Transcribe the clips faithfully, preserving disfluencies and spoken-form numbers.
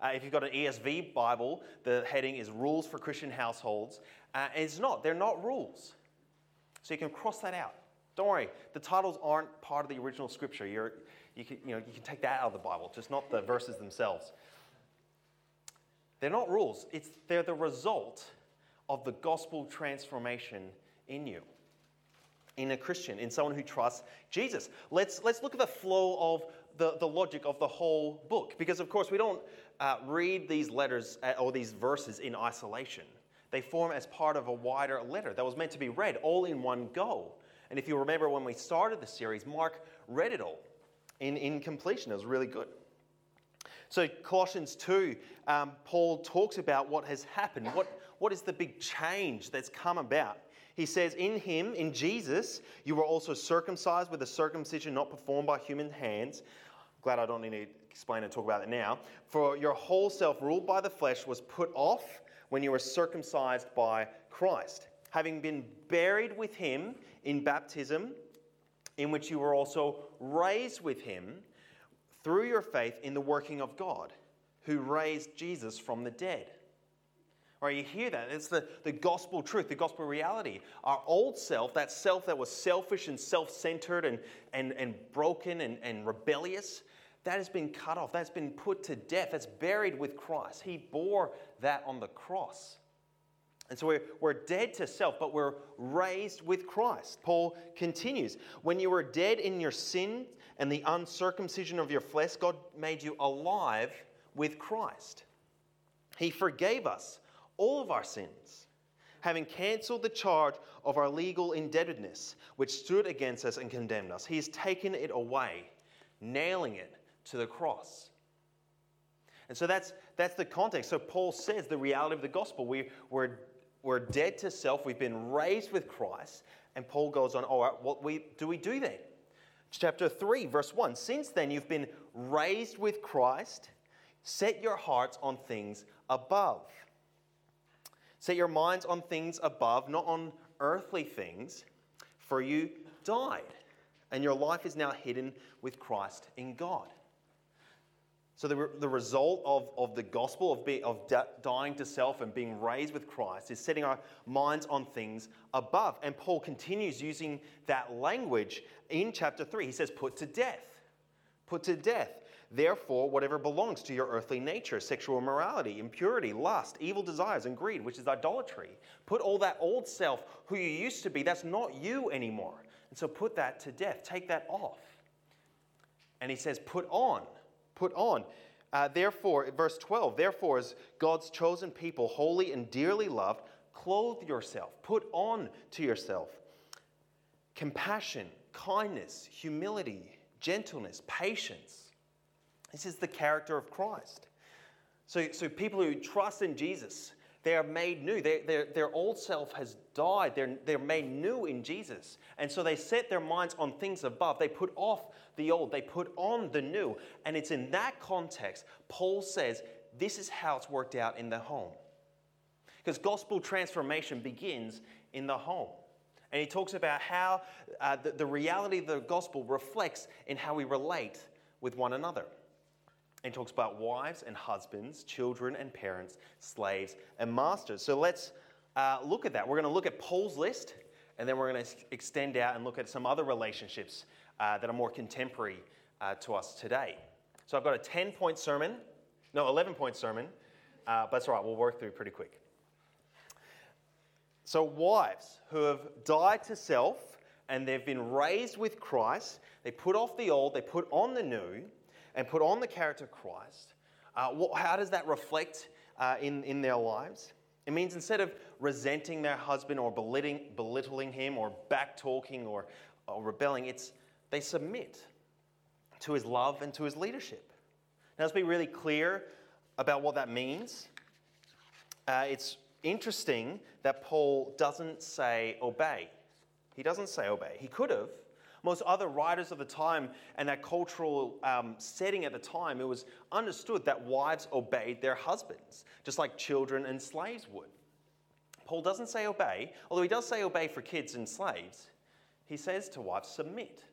Uh, if you've got an E S V Bible, the heading is Rules for Christian Households. Uh, it's not. They're not rules. So you can cross that out. Don't worry. The titles aren't part of the original scripture. You're, you can, you know, you can take that out of the Bible, just not the verses themselves. They're not rules. It's, they're the result of the gospel transformation in you, in a Christian, in someone who trusts Jesus. Let's let's look at the flow of the, the logic of the whole book, because, of course, we don't uh, read these letters uh, or these verses in isolation. They form as part of a wider letter that was meant to be read all in one go. And if you remember when we started the series, Mark read it all in, in completion. It was really good. So Colossians two, um, Paul talks about what has happened. What, what is the big change that's come about? He says, in him, in Jesus, you were also circumcised with a circumcision not performed by human hands. Glad I don't need to explain and talk about it now. For your whole self ruled by the flesh was put off when you were circumcised by Christ, having been buried with him in baptism, in which you were also raised with him through your faith in the working of God, who raised Jesus from the dead. All right, you hear that? It's the, the gospel truth, the gospel reality. Our old self, that self that was selfish and self-centered and, and, and broken and, and rebellious, that has been cut off. That's been put to death. That's buried with Christ. He bore that on the cross. And so we're, we're dead to self, but we're raised with Christ. Paul continues, when you were dead in your sin and the uncircumcision of your flesh, God made you alive with Christ. He forgave us all of our sins, having cancelled the charge of our legal indebtedness, which stood against us and condemned us. He has taken it away, nailing it to the cross. And so that's that's the context. So Paul says the reality of the gospel. We, we're We're dead to self. We've been raised with Christ. And Paul goes on, all right, what we, do we do then? Chapter three, verse one. Since then you've been raised with Christ. Set your hearts on things above. Set your minds on things above, not on earthly things. For you died, and your life is now hidden with Christ in God. So the, re- the result of, of the gospel, of, be- of da- dying to self and being raised with Christ, is setting our minds on things above. And Paul continues using that language in chapter three. He says, put to death. Put to death. Therefore, whatever belongs to your earthly nature, sexual immorality, impurity, lust, evil desires, and greed, which is idolatry. Put all that old self, who you used to be, that's not you anymore. And so put that to death. Take that off. And he says, put on. Put on. Uh, therefore, verse twelve, therefore, as God's chosen people, holy and dearly loved, clothe yourself, put on to yourself compassion, kindness, humility, gentleness, patience. This is the character of Christ. So, so people who trust in Jesus, they are made new. They, their, their old self has died. They're, they're made new in Jesus. And so they set their minds on things above. They put off the old. They put on the new. And it's in that context, Paul says, this is how it's worked out in the home. Because gospel transformation begins in the home. And he talks about how uh, the, the reality of the gospel reflects in how we relate with one another. And talks about wives and husbands, children and parents, slaves and masters. So let's uh, look at that. We're going to look at Paul's list, and then we're going to extend out and look at some other relationships uh, that are more contemporary uh, to us today. So I've got a ten-point sermon, no, eleven-point sermon, uh, but that's all right. We'll work through pretty quick. So wives who have died to self and they've been raised with Christ, they put off the old, they put on the new, and put on the character of Christ, uh, what, how does that reflect uh, in, in their lives? It means instead of resenting their husband or belittling, belittling him or back-talking or, or rebelling, it's they submit to his love and to his leadership. Now, let's be really clear about what that means. Uh, it's interesting that Paul doesn't say obey. He doesn't say obey. He could have. Most other writers of the time and that cultural um, setting at the time, it was understood that wives obeyed their husbands, just like children and slaves would. Paul doesn't say obey, although he does say obey for kids and slaves. He says to wives, submit,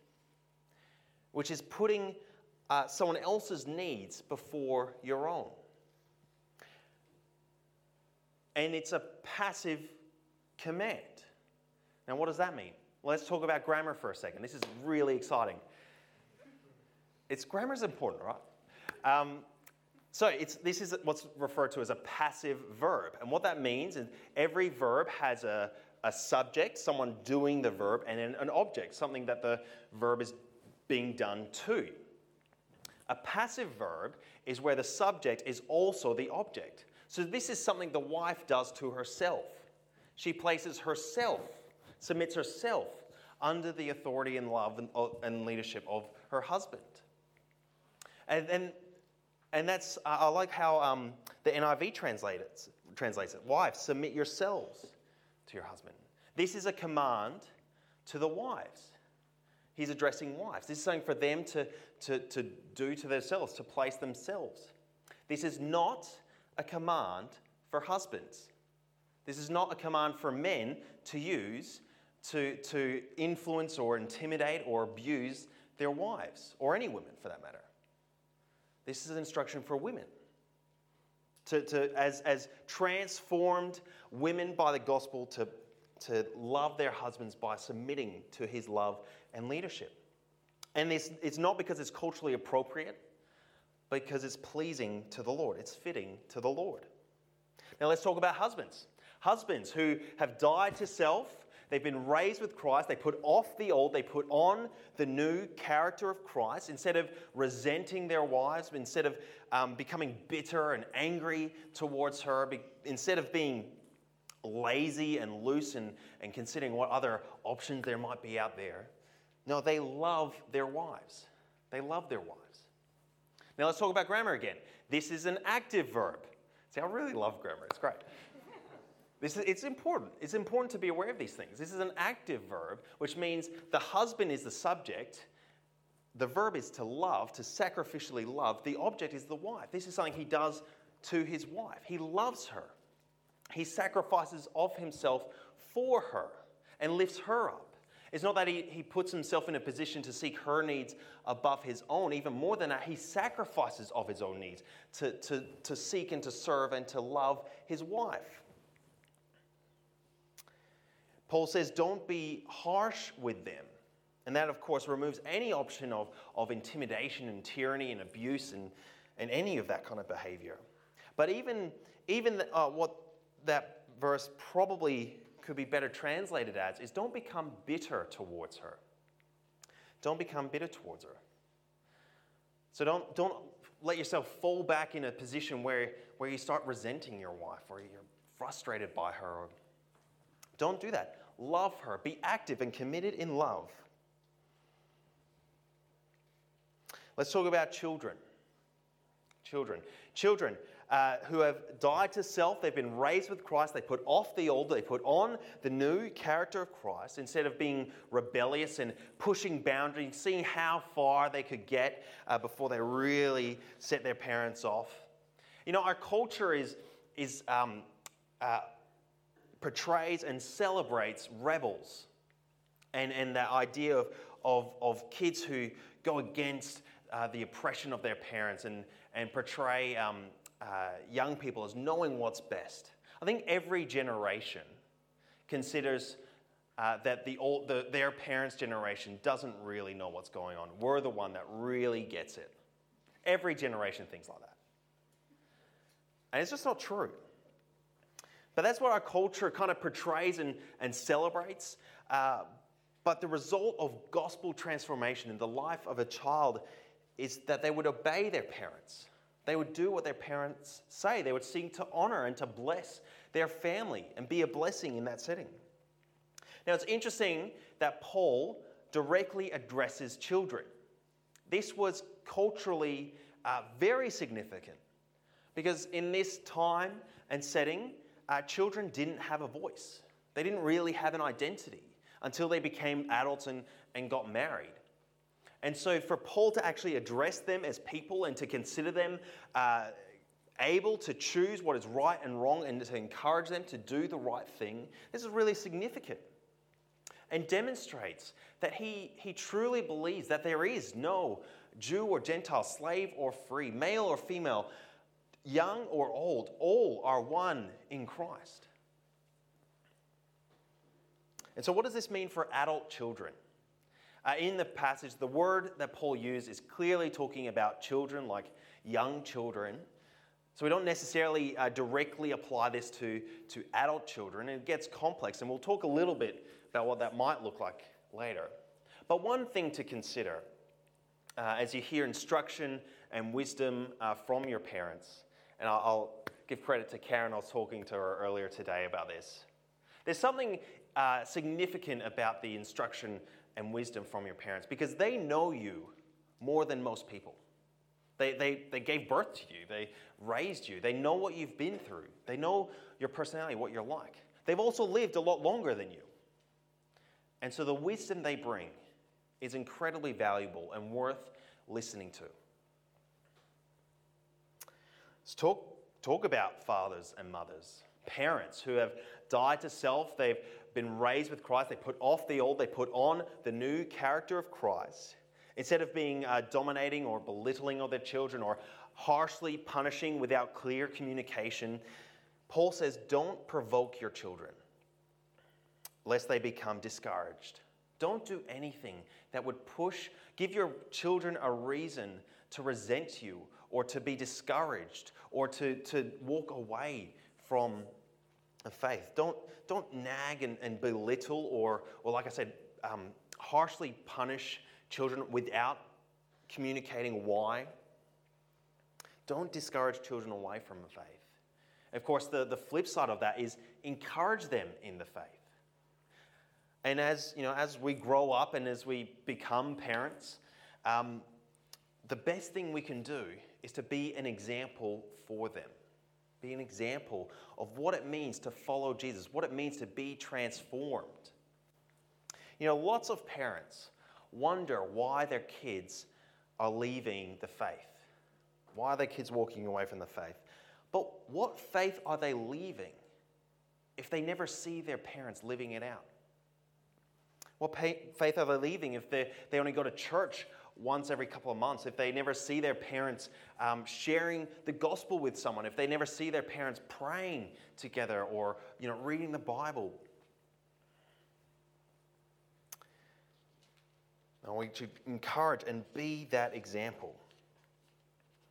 which is putting uh, someone else's needs before your own. and it's a passive command. Now, what does that mean? Let's talk about grammar for a second. This is really exciting. It's grammar's important, right? Um, so it's this is what's referred to as a passive verb, and what that means is every verb has a a subject, someone doing the verb, and an, an object, something that the verb is being done to. A passive verb is where the subject is also the object. So this is something the wife does to herself. She places herself, submits herself under the authority and love and, and leadership of her husband. And and, and that's, I like how um, the N I V translate it, translates it. Wives, submit yourselves to your husband. This is a command to the wives. He's addressing wives. This is something for them to, to, to do to themselves, to place themselves. This is not a command for husbands. This is not a command for men to use to, to influence or intimidate or abuse their wives, or any women for that matter. This is an instruction for women. To, to as, as transformed women by the gospel to, to love their husbands by submitting to his love and leadership. And this, it's not because it's culturally appropriate, but because it's pleasing to the Lord. It's fitting to the Lord. Now let's talk about husbands. Husbands who have died to self, they've been raised with Christ, they put off the old, they put on the new character of Christ. Instead of resenting their wives, instead of um, becoming bitter and angry towards her, be- instead of being lazy and loose and, and considering what other options there might be out there, no, they love their wives. They love their wives. Now let's talk about grammar again. This is an active verb. See, I really love grammar. It's great. This is, it's important. It's important to be aware of these things. This is an active verb, which means the husband is the subject. The verb is to love, to sacrificially love. The object is the wife. This is something he does to his wife. He loves her. He sacrifices of himself for her and lifts her up. It's not that he, he puts himself in a position to seek her needs above his own. Even more than that, he sacrifices of his own needs to, to, to seek and to serve and to love his wife. Paul says, don't be harsh with them. And that, of course, removes any option of, of intimidation and tyranny and abuse and, and any of that kind of behavior. But even, even the, uh, what that verse probably could be better translated as is don't become bitter towards her. Don't become bitter towards her. So don't don't let yourself fall back in a position where, where you start resenting your wife or you're frustrated by her. Or don't do that. Love her. Be active and committed in love. Let's talk about children. Children. Children. Uh, who have died to self, they've been raised with Christ, they put off the old, they put on the new character of Christ. Instead of being rebellious and pushing boundaries, seeing how far they could get uh, before they really set their parents off. You know, our culture is, is um, uh, portrays and celebrates rebels and, and that idea of, of, of kids who go against uh, the oppression of their parents and, and portray... Um, Uh, young people as knowing what's best. I think every generation considers uh, that the, old, the their parents' generation doesn't really know what's going on. We're the one that really gets it. Every generation thinks like that. And it's just not true. But that's what our culture kind of portrays and, and celebrates. Uh, but the result of gospel transformation in the life of a child is that they would obey their parents. They would do what their parents say. They would seek to honor and to bless their family and be a blessing in that setting. Now, it's interesting that Paul directly addresses children. This was culturally uh, very significant because in this time and setting, uh, children didn't have a voice. They didn't really have an identity until they became adults and, and got married. And so for Paul to actually address them as people and to consider them uh, able to choose what is right and wrong and to encourage them to do the right thing, this is really significant and demonstrates that he, he truly believes that there is no Jew or Gentile, slave or free, male or female, young or old, all are one in Christ. And so what does this mean for adult children? Uh, in the passage, the word that Paul used is clearly talking about children, like young children. So we don't necessarily uh, directly apply this to, to adult children. It gets complex, and we'll talk a little bit about what that might look like later. But one thing to consider uh, as you hear instruction and wisdom uh, from your parents, and I'll, I'll give credit to Karen, I was talking to her earlier today about this. There's something uh, significant about the instruction and wisdom from your parents, because they know you more than most people. They, they, they gave birth to you. They raised you. They know what you've been through. They know your personality, what you're like. They've also lived a lot longer than you. And so the wisdom they bring is incredibly valuable and worth listening to. Let's talk, talk about fathers and mothers, parents who have died to self. They've been raised with Christ. They put off the old. They put on the new character of Christ. Instead of being uh, dominating or belittling of their children or harshly punishing without clear communication, Paul says, don't provoke your children, lest they become discouraged. Don't do anything that would push, give your children a reason to resent you or to be discouraged or to, to walk away from the faith. Don't, don't nag and, and belittle or, or, like I said, um, harshly punish children without communicating why. Don't discourage children away from the faith. Of course, the, the flip side of that is encourage them in the faith. And as you know, as we grow up and as we become parents, um, the best thing we can do is to be an example for them. Be an example of what it means to follow Jesus, what it means to be transformed. You know, lots of parents wonder why their kids are leaving the faith. Why are their kids walking away from the faith? But what faith are they leaving if they never see their parents living it out? What faith are they leaving if they they only go to church once every couple of months, if they never see their parents um, sharing the gospel with someone, if they never see their parents praying together or, you know, reading the Bible? And we should encourage and be that example.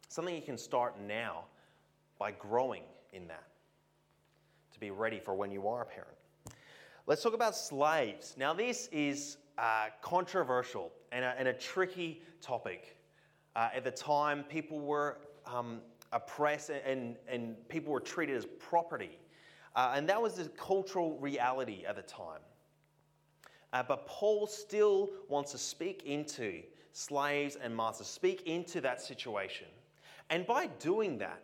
Something you can start now by growing in that, to be ready for when you are a parent. Let's talk about slaves. Now, this is uh, controversial and a, and a tricky topic. Uh, at the time, people were um, oppressed and, and people were treated as property. Uh, and that was the cultural reality at the time. Uh, but Paul still wants to speak into slaves and masters, speak into that situation. And by doing that,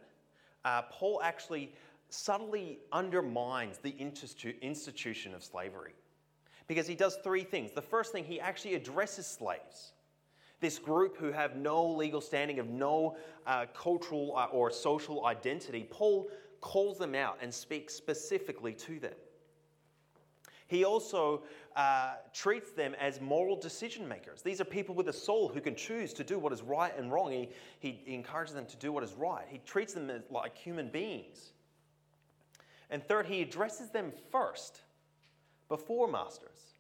uh, Paul actually subtly undermines the institu- institution of slavery, because he does three things. The first thing, he actually addresses slaves, this group who have no legal standing, of no uh, cultural uh, or social identity. Paul calls them out and speaks specifically to them. He also uh, treats them as moral decision makers. These are people with a soul who can choose to do what is right and wrong. He, he, he encourages them to do what is right. He treats them as, like human beings. And third, he addresses them first, before masters.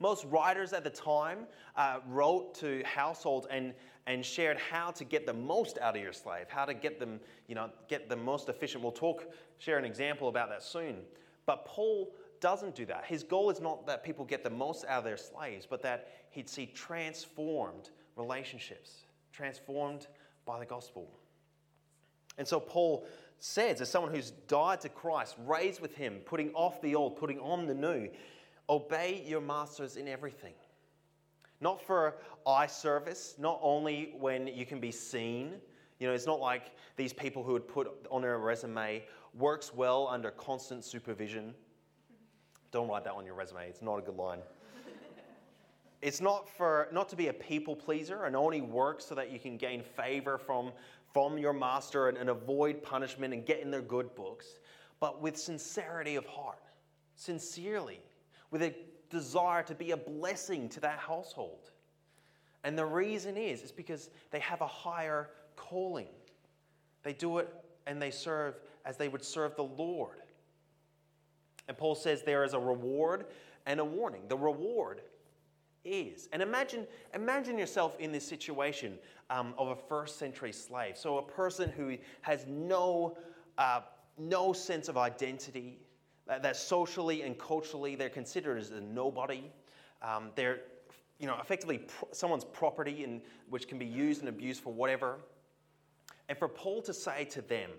Most writers at the time uh, wrote to households and, and shared how to get the most out of your slave, how to get them, you know, get the most efficient. We'll talk, share an example about that soon. But Paul doesn't do that. His goal is not that people get the most out of their slaves, but that he'd see transformed relationships, transformed by the gospel. And so Paul says, as someone who's died to Christ, raised with him, putting off the old, putting on the new, obey your masters in everything. Not for eye service, not only when you can be seen. You know, it's not like these people who would put on a resume, works well under constant supervision. Don't write that on your resume. It's not a good line. It's not for not to be a people pleaser and only work so that you can gain favor from, from your master and, and avoid punishment and get in their good books, but with sincerity of heart, sincerely, with a desire to be a blessing to that household. And the reason is, is because they have a higher calling. They do it and they serve as they would serve the Lord. And Paul says there is a reward and a warning. The reward is, and imagine, imagine yourself in this situation um, of a first century slave. So a person who has no, uh, no sense of identity, that, that socially and culturally they're considered as a nobody. Um, they're, you know, effectively pro- someone's property, in, which can be used and abused for whatever. And for Paul to say to them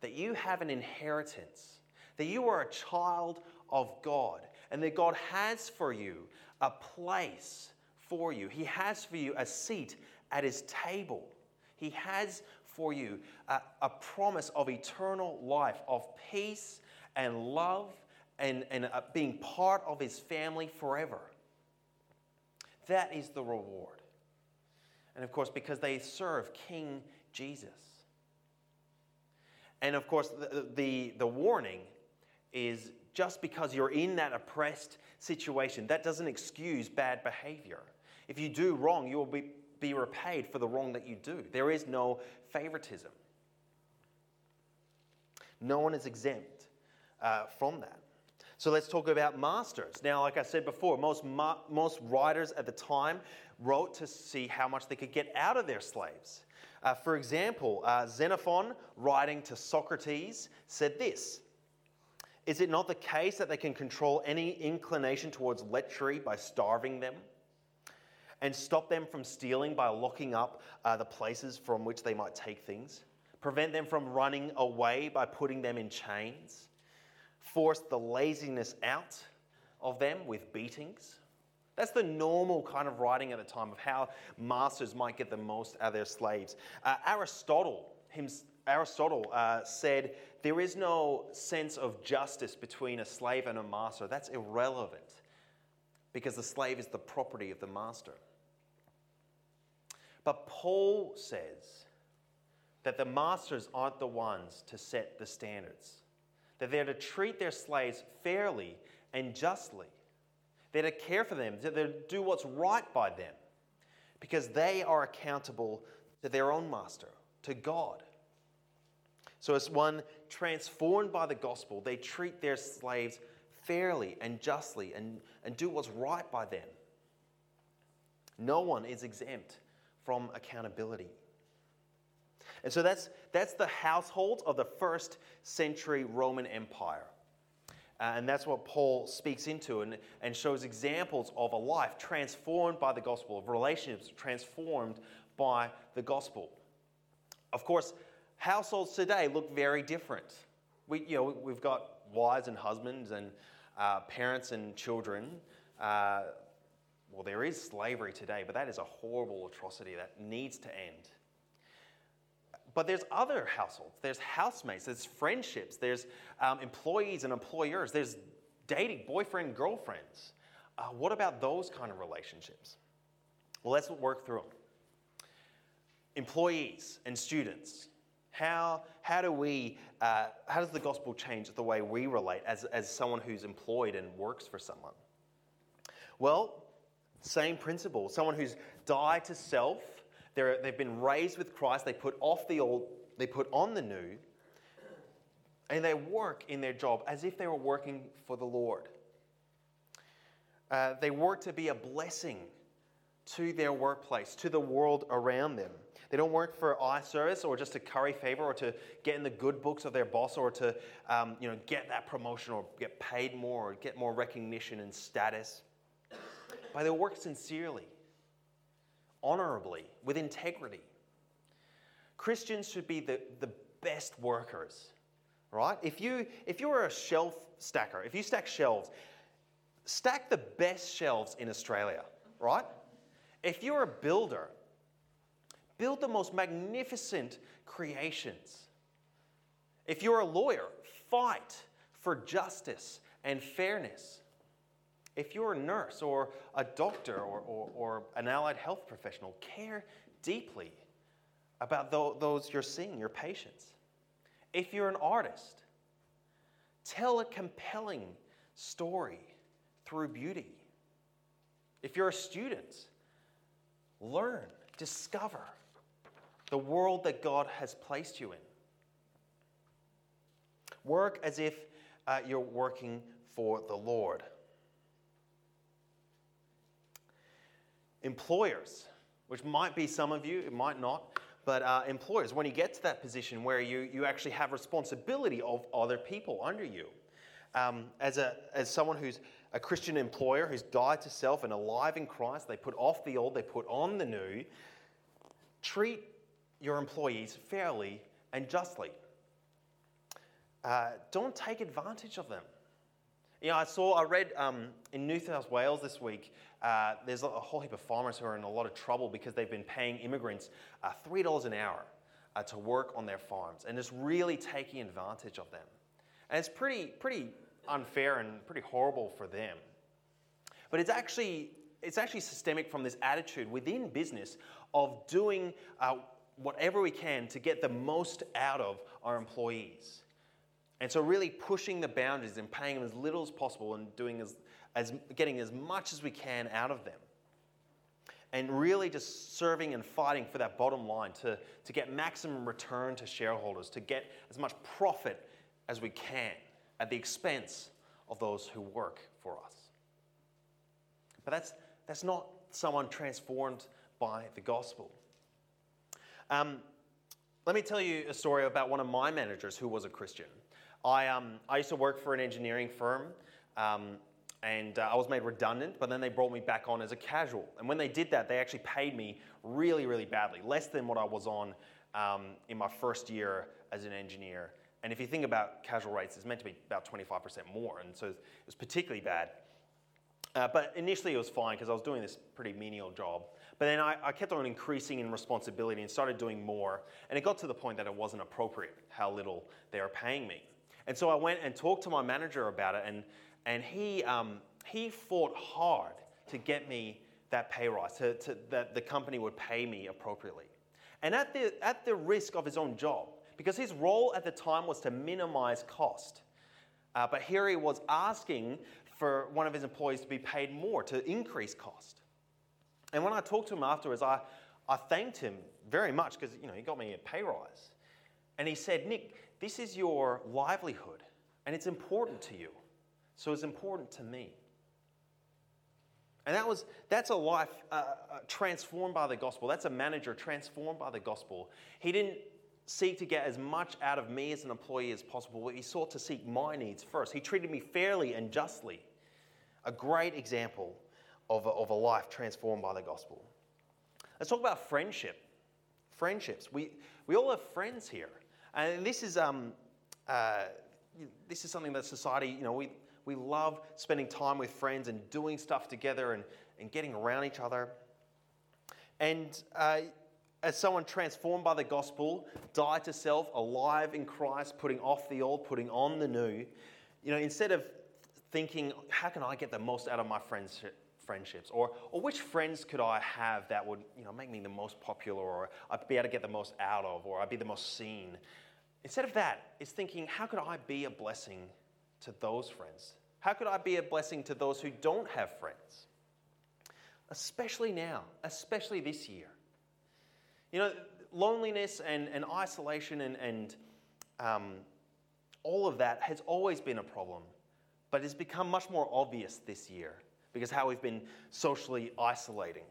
that you have an inheritance, that you are a child of God, and that God has for you a place for you. He has for you a seat at his table. He has for you a, a promise of eternal life, of peace and love and, and uh, being part of his family forever. That is the reward. And of course, because they serve King Jesus. And of course, the, the, the warning is just because you're in that oppressed situation, that doesn't excuse bad behavior. If you do wrong, you will be, be repaid for the wrong that you do. There is no favoritism. No one is exempt uh, from that. So let's talk about masters. Now, like I said before, most ma- most writers at the time wrote to see how much they could get out of their slaves. Uh, for example, uh, Xenophon, writing to Socrates, said this: "Is it not the case that they can control any inclination towards lechery by starving them, and stop them from stealing by locking up uh, the places from which they might take things, prevent them from running away by putting them in chains, force the laziness out of them with beatings?" That's the normal kind of writing at the time of how masters might get the most out of their slaves. Uh, Aristotle him, Aristotle uh, said, "There is no sense of justice between a slave and a master. That's irrelevant, because the slave is the property of the master." But Paul says that the masters aren't the ones to set the standards, that they're to treat their slaves fairly and justly. They're to care for them, they're to do what's right by them, because they are accountable to their own master, to God. So as one transformed by the gospel, they treat their slaves fairly and justly and, and do what's right by them. No one is exempt from accountability. And so that's, that's the household of the first century Roman Empire. Uh, and that's what Paul speaks into and, and shows examples of a life transformed by the gospel, of relationships transformed by the gospel. Of course, households today look very different. We, you know, we've got wives and husbands and uh, parents and children. Uh, well, there is slavery today, but that is a horrible atrocity that needs to end. But there's other households, there's housemates, there's friendships, there's um, employees and employers, there's dating, boyfriend, girlfriends. Uh, what about those kind of relationships? Well, let's work through them. Employees and students. How, how do we, uh, how does the gospel change the way we relate as, as someone who's employed and works for someone? Well, same principle. Someone who's died to self, They're, they've been raised with Christ. They put off the old, they put on the new, and they work in their job as if they were working for the Lord. Uh, they work to be a blessing to their workplace, to the world around them. They don't work for eye service or just to curry favor or to get in the good books of their boss or to um, you know, get that promotion or get paid more or get more recognition and status. But they work sincerely, honorably, with integrity. Christians should be the, the best workers, right? If you if you're a shelf stacker, if you stack shelves, stack the best shelves in Australia, right? If you're a builder, build the most magnificent creations. If you're a lawyer, fight for justice and fairness. If you're a nurse or a doctor or, or, or an allied health professional, care deeply about th- those you're seeing, your patients. If you're an artist, tell a compelling story through beauty. If you're a student, learn, discover the world that God has placed you in. Work as if uh, you're working for the Lord. Employers, which might be some of you, it might not, but uh, employers, when you get to that position where you, you actually have responsibility of other people under you, um, as a as someone who's a Christian employer who's died to self and alive in Christ, they put off the old, they put on the new. Treat your employees fairly and justly. Uh, don't take advantage of them. You know, I saw, I read um, in New South Wales this week, uh, there's a whole heap of farmers who are in a lot of trouble because they've been paying immigrants uh, three dollars an hour uh, to work on their farms and just really taking advantage of them. And it's pretty, pretty unfair and pretty horrible for them. But it's actually, it's actually systemic from this attitude within business of doing uh, whatever we can to get the most out of our employees. And so really pushing the boundaries and paying them as little as possible and doing as, as getting as much as we can out of them. And really just serving and fighting for that bottom line to, to get maximum return to shareholders, to get as much profit as we can at the expense of those who work for us. But that's, that's not someone transformed by the gospel. Um, let me tell you a story about one of my managers who was a Christian. I um I used to work for an engineering firm, um, and uh, I was made redundant, but then they brought me back on as a casual. And when they did that, they actually paid me really, really badly, less than what I was on um, in my first year as an engineer. And if you think about casual rates, it's meant to be about twenty-five percent more, and so it was particularly bad. Uh, but initially it was fine because I was doing this pretty menial job. But then I, I kept on increasing in responsibility and started doing more. And it got to the point that it wasn't appropriate how little they were paying me. And so I went and talked to my manager about it, and and he um, he fought hard to get me that pay rise, to, to, that the company would pay me appropriately. And at the at the risk of his own job, because his role at the time was to minimize cost. Uh, but here he was asking for one of his employees to be paid more, to increase cost. And when I talked to him afterwards, I, I thanked him very much because, you know, he got me a pay rise. And he said, "Nick, this is your livelihood, and it's important to you, so it's important to me." And that was that's a life uh, transformed by the gospel. That's a manager transformed by the gospel. He didn't seek to get as much out of me as an employee as possible, but he sought to seek my needs first. He treated me fairly and justly. A great example of a, of a life transformed by the gospel. Let's talk about friendship. Friendships. We we all have friends here. And this is um, uh, this is something that society, you know, we we love spending time with friends and doing stuff together and, and getting around each other. And uh, as someone transformed by the gospel, died to self, alive in Christ, putting off the old, putting on the new, you know, instead of thinking, how can I get the most out of my friendship? friendships or or which friends could I have that would, you know, make me the most popular, or I'd be able to get the most out of, or I'd be the most seen. Instead of that, it's thinking, how could I be a blessing to those friends? How could I be a blessing to those who don't have friends? Especially now, especially this year. You know, loneliness and, and isolation and, and um, all of that has always been a problem, but it's become much more obvious this year, because how we've been socially isolating.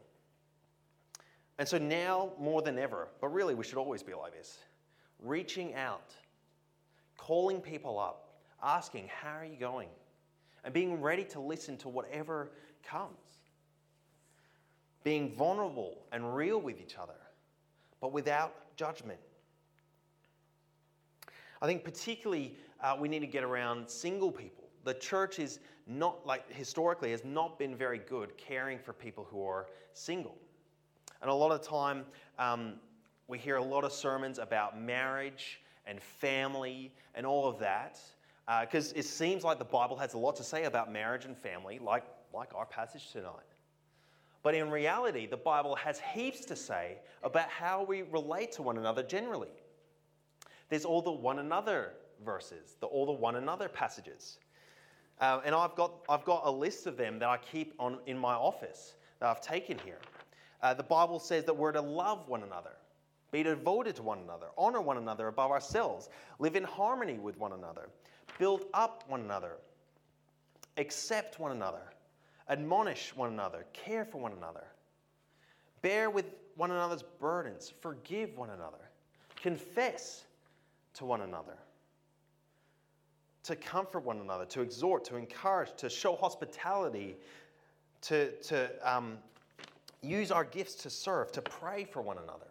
And so now more than ever, but really we should always be like this, reaching out, calling people up, asking, how are you going? And being ready to listen to whatever comes. Being vulnerable and real with each other, but without judgment. I think particularly uh, we need to get around single people. The church is not, like historically, has not been very good caring for people who are single. And a lot of time, um, we hear a lot of sermons about marriage and family and all of that, because uh, it seems like the Bible has a lot to say about marriage and family, like, like our passage tonight. But in reality, the Bible has heaps to say about how we relate to one another generally. There's all the one another verses, the all the one another passages. Uh, and I've got I've got a list of them that I keep on in my office that I've taken here. Uh, the Bible says that we're to love one another. Be devoted to one another. Honor one another above ourselves. Live in harmony with one another. Build up one another. Accept one another. Admonish one another. Care for one another. Bear with one another's burdens. Forgive one another. Confess to one another. To comfort one another. To exhort. To encourage. To show hospitality. To, to um, use our gifts to serve. To pray for one another.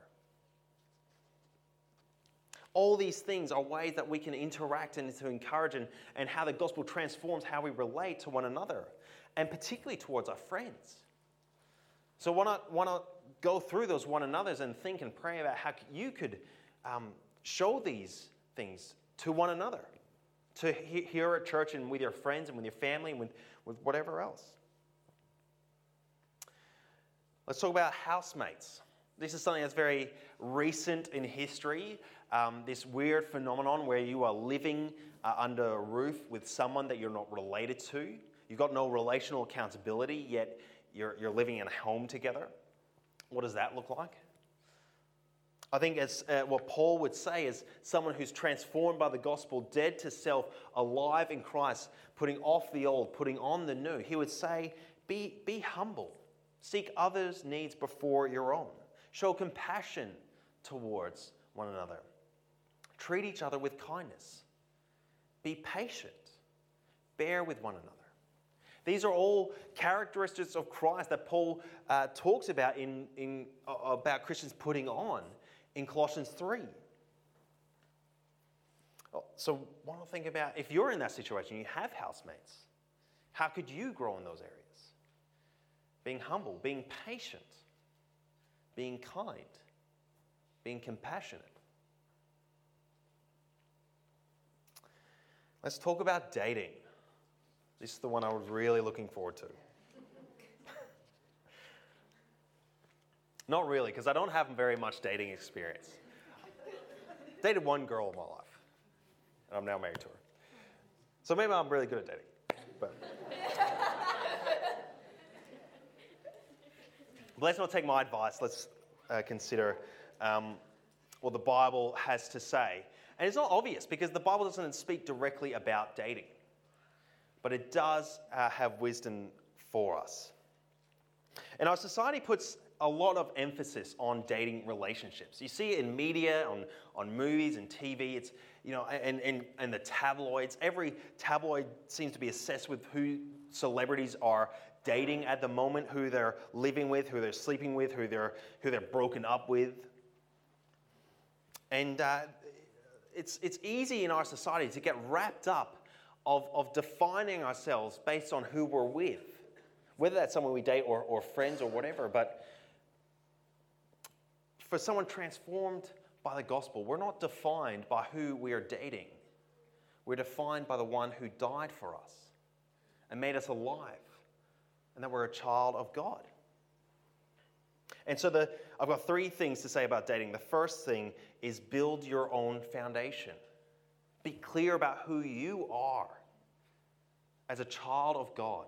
All these things are ways that we can interact and to encourage, and, and how the gospel transforms how we relate to one another, and particularly towards our friends. So why not, why not go through those one another's and think and pray about how you could um, show these things to one another, to he- here at church and with your friends and with your family and with, with whatever else. Let's talk about housemates. This is something that's very recent in history. Um, this weird phenomenon where you are living uh, under a roof with someone that you're not related to. You've got no relational accountability, yet you're, you're living in a home together. What does that look like? I think as uh, what Paul would say is someone who's transformed by the gospel, dead to self, alive in Christ, putting off the old, putting on the new. He would say, be, be humble. Seek others' needs before your own. Show compassion towards one another. Treat each other with kindness. Be patient. Bear with one another. These are all characteristics of Christ that Paul uh, talks about in, in uh, about Christians putting on in Colossians three. So why not think about, if you're in that situation, you have housemates, how could you grow in those areas? Being humble, being patient, being kind, being compassionate. Let's talk about dating. This is the one I was really looking forward to. Not really, because I don't have very much dating experience. Dated one girl in my life, and I'm now married to her. So maybe I'm really good at dating. But, but let's not take my advice. Let's uh, consider um, what the Bible has to say. And it's not obvious because the Bible doesn't speak directly about dating. But it does uh, have wisdom for us. And our society puts a lot of emphasis on dating relationships. You see it in media, on, on movies and T V, it's, you know, and, and, and the tabloids. Every tabloid seems to be obsessed with who celebrities are dating at the moment, who they're living with, who they're sleeping with, who they're, who they're broken up with. And Uh, It's it's easy in our society to get wrapped up of, of defining ourselves based on who we're with, whether that's someone we date or, or friends or whatever. But for someone transformed by the gospel, we're not defined by who we are dating. We're defined by the one who died for us and made us alive, and that we're a child of God. And so the, I've got three things to say about dating. The first thing is build your own foundation. Be clear about who you are as a child of God.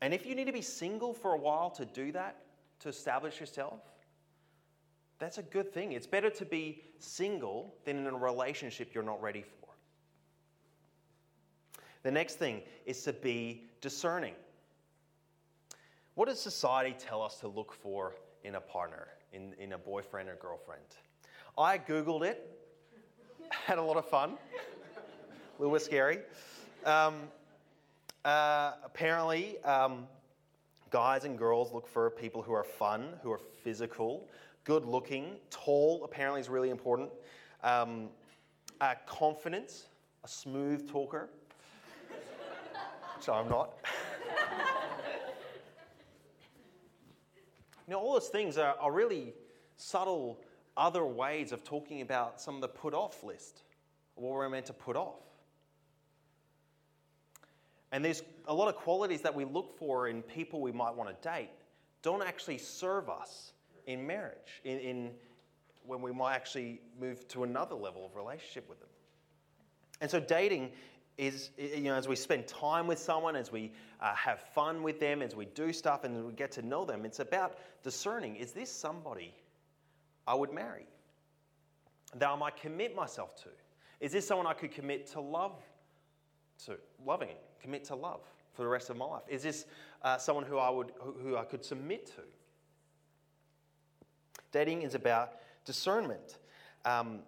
And if you need to be single for a while to do that, to establish yourself, that's a good thing. It's better to be single than in a relationship you're not ready for. The next thing is to be discerning. What does society tell us to look for in a partner, in, in a boyfriend or girlfriend? I Googled it, had a lot of fun, a little bit scary. Um, uh, apparently, um, guys and girls look for people who are fun, who are physical, good looking, tall apparently is really important, um, uh, confident, a smooth talker, which I'm not. You know, all those things are, are really subtle other ways of talking about some of the put-off list, what we're meant to put off. And there's a lot of qualities that we look for in people we might want to date don't actually serve us in marriage, in, in when we might actually move to another level of relationship with them. And so dating is, you know, as we spend time with someone, as we uh, have fun with them, as we do stuff and we get to know them, it's about discerning, is this somebody I would marry, that I might commit myself to? Is this someone I could commit to love to, loving it, commit to love for the rest of my life? Is this uh, someone who I would, who, who I could submit to? Dating is about discernment. Um,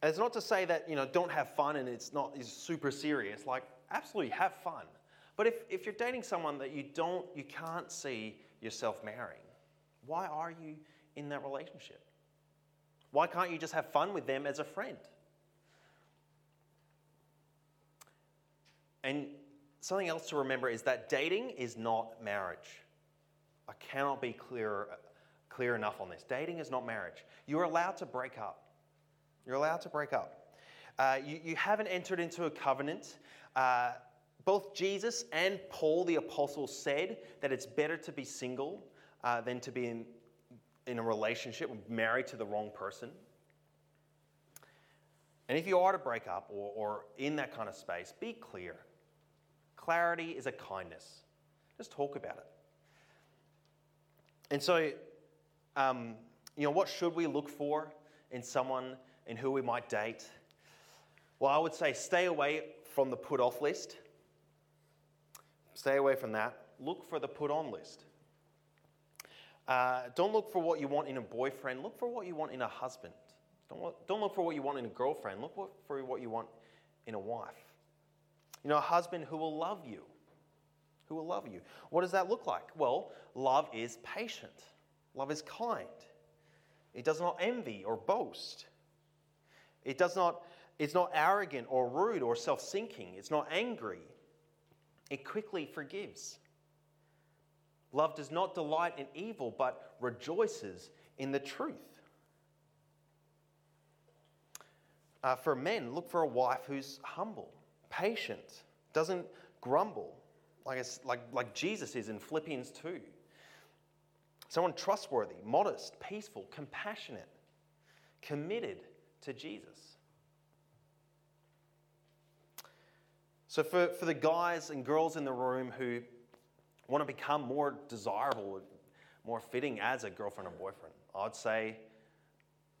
and it's not to say that, you know, don't have fun and it's not is super serious. Like, absolutely have fun. But if, if you're dating someone that you don't, you can't see yourself marrying, why are you in that relationship? Why can't you just have fun with them as a friend? And something else to remember is that dating is not marriage. I cannot be clearer, clear enough on this. Dating is not marriage. You're allowed to break up. You're allowed to break up. Uh, you, you haven't entered into a covenant. Uh, both Jesus and Paul, the apostle, said that it's better to be single uh, than to be in, in a relationship, married to the wrong person. And if you are to break up or, or in that kind of space, be clear. Clarity is a kindness. Just talk about it. And so, um, you know, what should we look for in someone in who we might date? Well, I would say stay away from the put-off list. Stay away from that. Look for the put-on list. Uh, don't look for what you want in a boyfriend. Look for what you want in a husband. Don't, don't look for what you want in a girlfriend. Look what, for what you want in a wife. You know, a husband who will love you. Who will love you. What does that look like? Well, love is patient. Love is kind. It does not envy or boast. It does not, it's not arrogant or rude or self-seeking. It's not angry. It quickly forgives. Love does not delight in evil, but rejoices in the truth. Uh, for men, look for a wife who's humble, patient, doesn't grumble, like, it's, like, like Jesus is in Philippians two. Someone trustworthy, modest, peaceful, compassionate, committed to Jesus. So for, for the guys and girls in the room who want to become more desirable, more fitting as a girlfriend or boyfriend, I'd say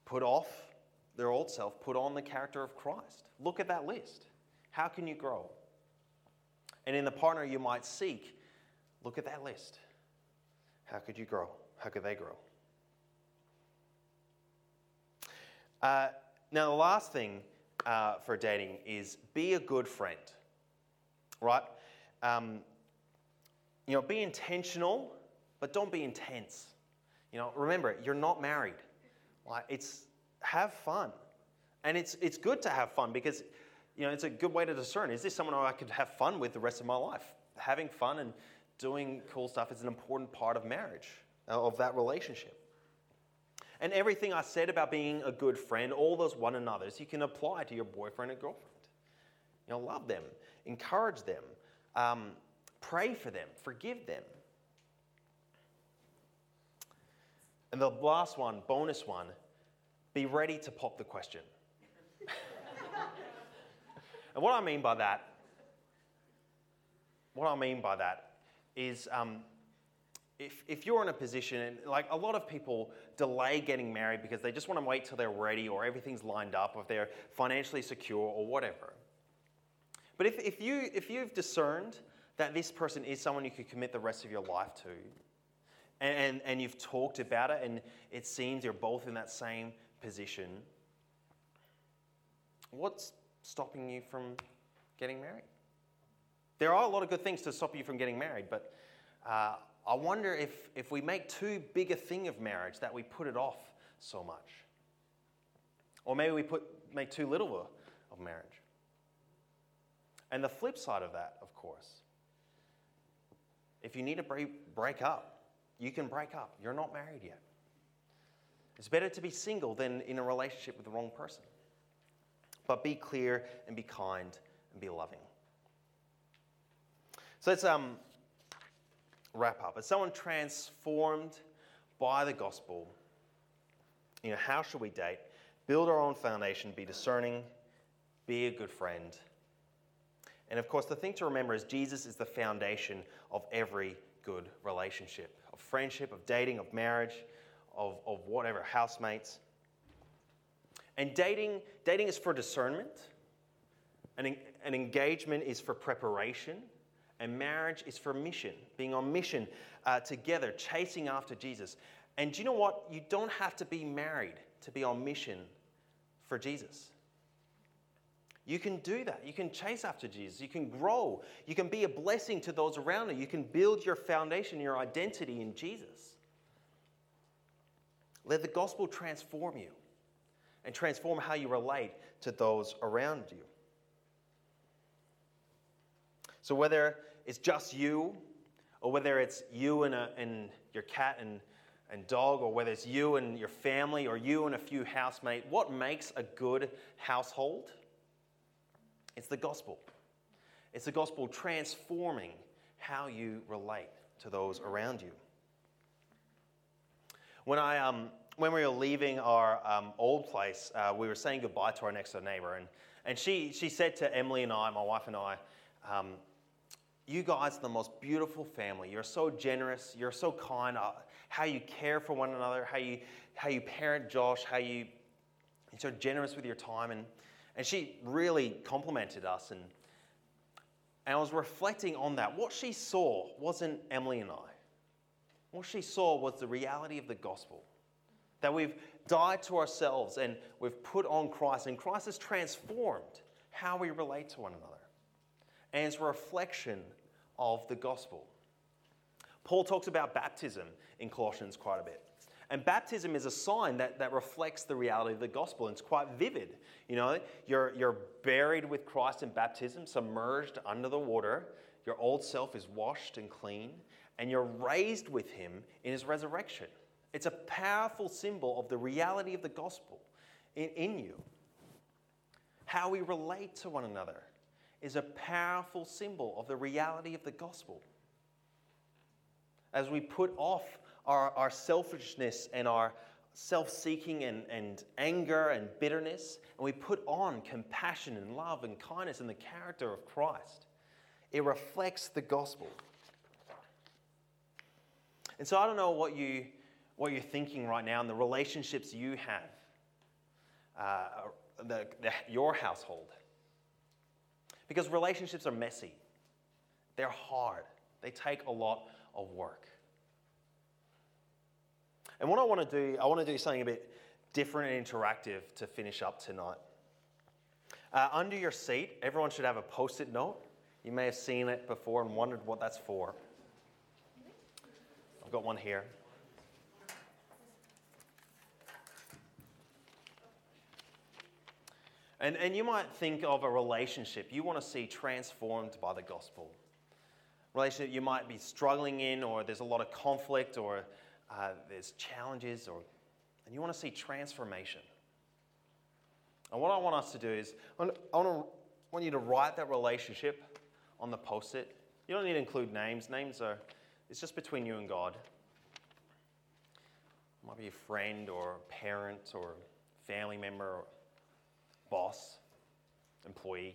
put off their old self, put on the character of Christ. Look at that list. How can you grow? And in the partner you might seek, look at that list. How could you grow? How could they grow? Uh, now, the last thing uh, for dating is be a good friend, right? Um, you know, be intentional, but don't be intense. You know, remember, you're not married. Like, it's have fun, and it's it's good to have fun because, you know, it's a good way to discern. Is this someone I could have fun with the rest of my life? Having fun and doing cool stuff is an important part of marriage, of that relationship. And everything I said about being a good friend, all those one another's, you can apply to your boyfriend and girlfriend. You know, love them, encourage them, um, pray for them, forgive them. And the last one, bonus one, be ready to pop the question. And what I mean by that, what I mean by that is um, if, if you're in a position, and like a lot of people delay getting married because they just want to wait till they're ready or everything's lined up or if they're financially secure or whatever. But if, if, you, if you've discerned that this person is someone you could commit the rest of your life to and, and, and you've talked about it and it seems you're both in that same position, what's stopping you from getting married? There are a lot of good things to stop you from getting married, but uh, I wonder if, if we make too big a thing of marriage that we put it off so much. Or maybe we put make too little of marriage. And the flip side of that, of course, if you need to break, break up, you can break up. You're not married yet. It's better to be single than in a relationship with the wrong person. But be clear and be kind and be loving. So let's um, wrap up. As someone transformed by the gospel, you know, how should we date? Build our own foundation, be discerning, be a good friend, And of course, the thing to remember is Jesus is the foundation of every good relationship, of friendship, of dating, of marriage, of, of whatever, housemates. And dating, dating is for discernment. An, an engagement is for preparation. And marriage is for mission, being on mission uh, together, chasing after Jesus. And do you know what? You don't have to be married to be on mission for Jesus. You can do that. You can chase after Jesus. You can grow. You can be a blessing to those around you. You can build your foundation, your identity in Jesus. Let the gospel transform you and transform how you relate to those around you. So whether it's just you, or whether it's you and, a, and your cat and, and dog, or whether it's you and your family, or you and a few housemates, what makes a good household? It's the gospel. It's the gospel transforming how you relate to those around you. When I um, when we were leaving our um, old place, uh, we were saying goodbye to our next door neighbor, and and she she said to Emily and I, my wife and I, um, "You guys are the most beautiful family. You're so generous. You're so kind. Uh, how you care for one another. How you how you parent Josh. How you you're so generous with your time." And And she really complimented us, and, and I was reflecting on that. What she saw wasn't Emily and I. What she saw was the reality of the gospel, that we've died to ourselves and we've put on Christ, and Christ has transformed how we relate to one another. And it's a reflection of the gospel. Paul talks about baptism in Colossians quite a bit. And baptism is a sign that, that reflects the reality of the gospel. And it's quite vivid. You know, you're, you're buried with Christ in baptism, submerged under the water. Your old self is washed and clean. And you're raised with him in his resurrection. It's a powerful symbol of the reality of the gospel in, in you. How we relate to one another is a powerful symbol of the reality of the gospel. As we put off Our, our selfishness and our self-seeking and, and anger and bitterness, and we put on compassion and love and kindness and the character of Christ. It reflects the gospel. And so I don't know what, you, what you're thinking right now and the relationships you have, uh, the, the, your household. Because relationships are messy. They're hard. They take a lot of work. And what I want to do, I want to do something a bit different and interactive to finish up tonight. Uh, under your seat, everyone should have a post-it note. You may have seen it before and wondered what that's for. I've got one here. And, and you might think of a relationship you want to see transformed by the gospel. Relationship you might be struggling in, or there's a lot of conflict, or Uh, there's challenges, or, and you want to see transformation. And what I want us to do is, I want, I want, to, I want you to write that relationship on the post-it. You don't need to include names. Names are, it's just between you and God. It might be a friend, or a parent, or a family member, or boss, employee,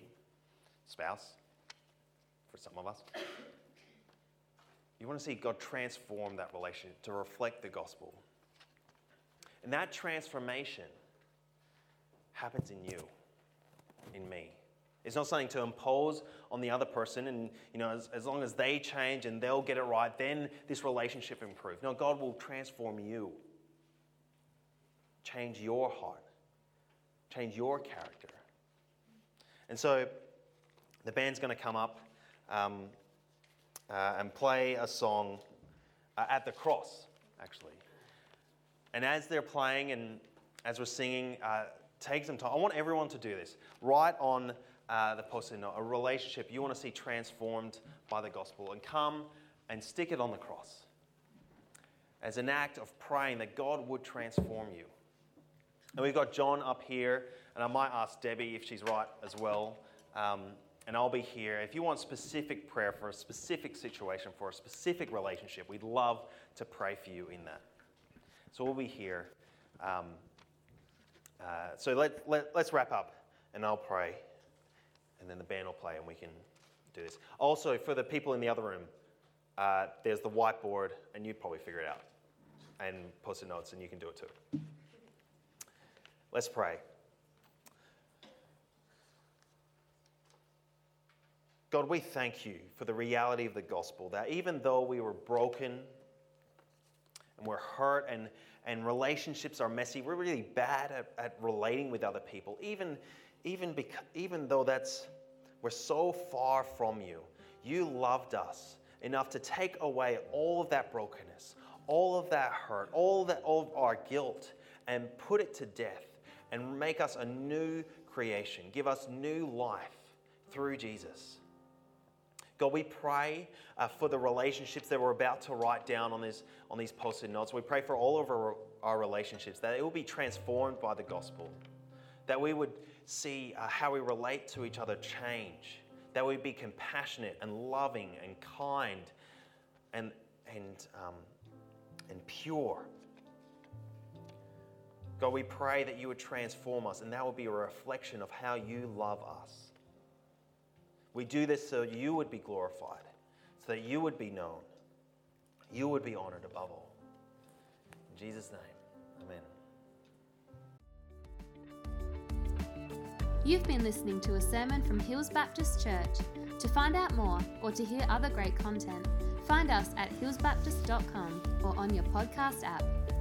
spouse, for some of us. You want to see God transform that relationship to reflect the gospel. And that transformation happens in you, in me. It's not something to impose on the other person, and you know, as, as long as they change and they'll get it right, then this relationship improves. No, God will transform you. Change your heart. Change your character. And so the band's going to come up. Um, Uh, and play a song uh, at the cross, actually. And as they're playing and as we're singing, uh, take some time. I want everyone to do this. Write on uh, the post-it note a relationship you want to see transformed by the gospel, and come and stick it on the cross as an act of praying that God would transform you. And we've got John up here, and I might ask Debbie if she's right as well. Um, And I'll be here. If you want specific prayer for a specific situation, for a specific relationship, we'd love to pray for you in that. So we'll be here. Um, uh, so let, let, let's wrap up, and I'll pray, and then the band will play, and we can do this. Also, for the people in the other room, uh, there's the whiteboard, and you'd probably figure it out, and post-it notes, and you can do it too. Let's pray. God, we thank you for the reality of the gospel, that even though we were broken and we're hurt and, and relationships are messy, we're really bad at, at relating with other people, even, even, because, even though that's we're so far from you, you loved us enough to take away all of that brokenness, all of that hurt, all, that, all of our guilt, and put it to death and make us a new creation. Give us new life through Jesus. God, we pray uh, for the relationships that we're about to write down on, this, on these post-it notes. We pray for all of our, our relationships, that it will be transformed by the gospel, that we would see uh, how we relate to each other change, that we'd be compassionate and loving and kind and, and, um, and pure. God, we pray that you would transform us, and that would be a reflection of how you love us. We do this so you would be glorified, so that you would be known, you would be honored above all. In Jesus' name, amen. You've been listening to a sermon from Hills Baptist Church. To find out more or to hear other great content, find us at hills baptist dot com or on your podcast app.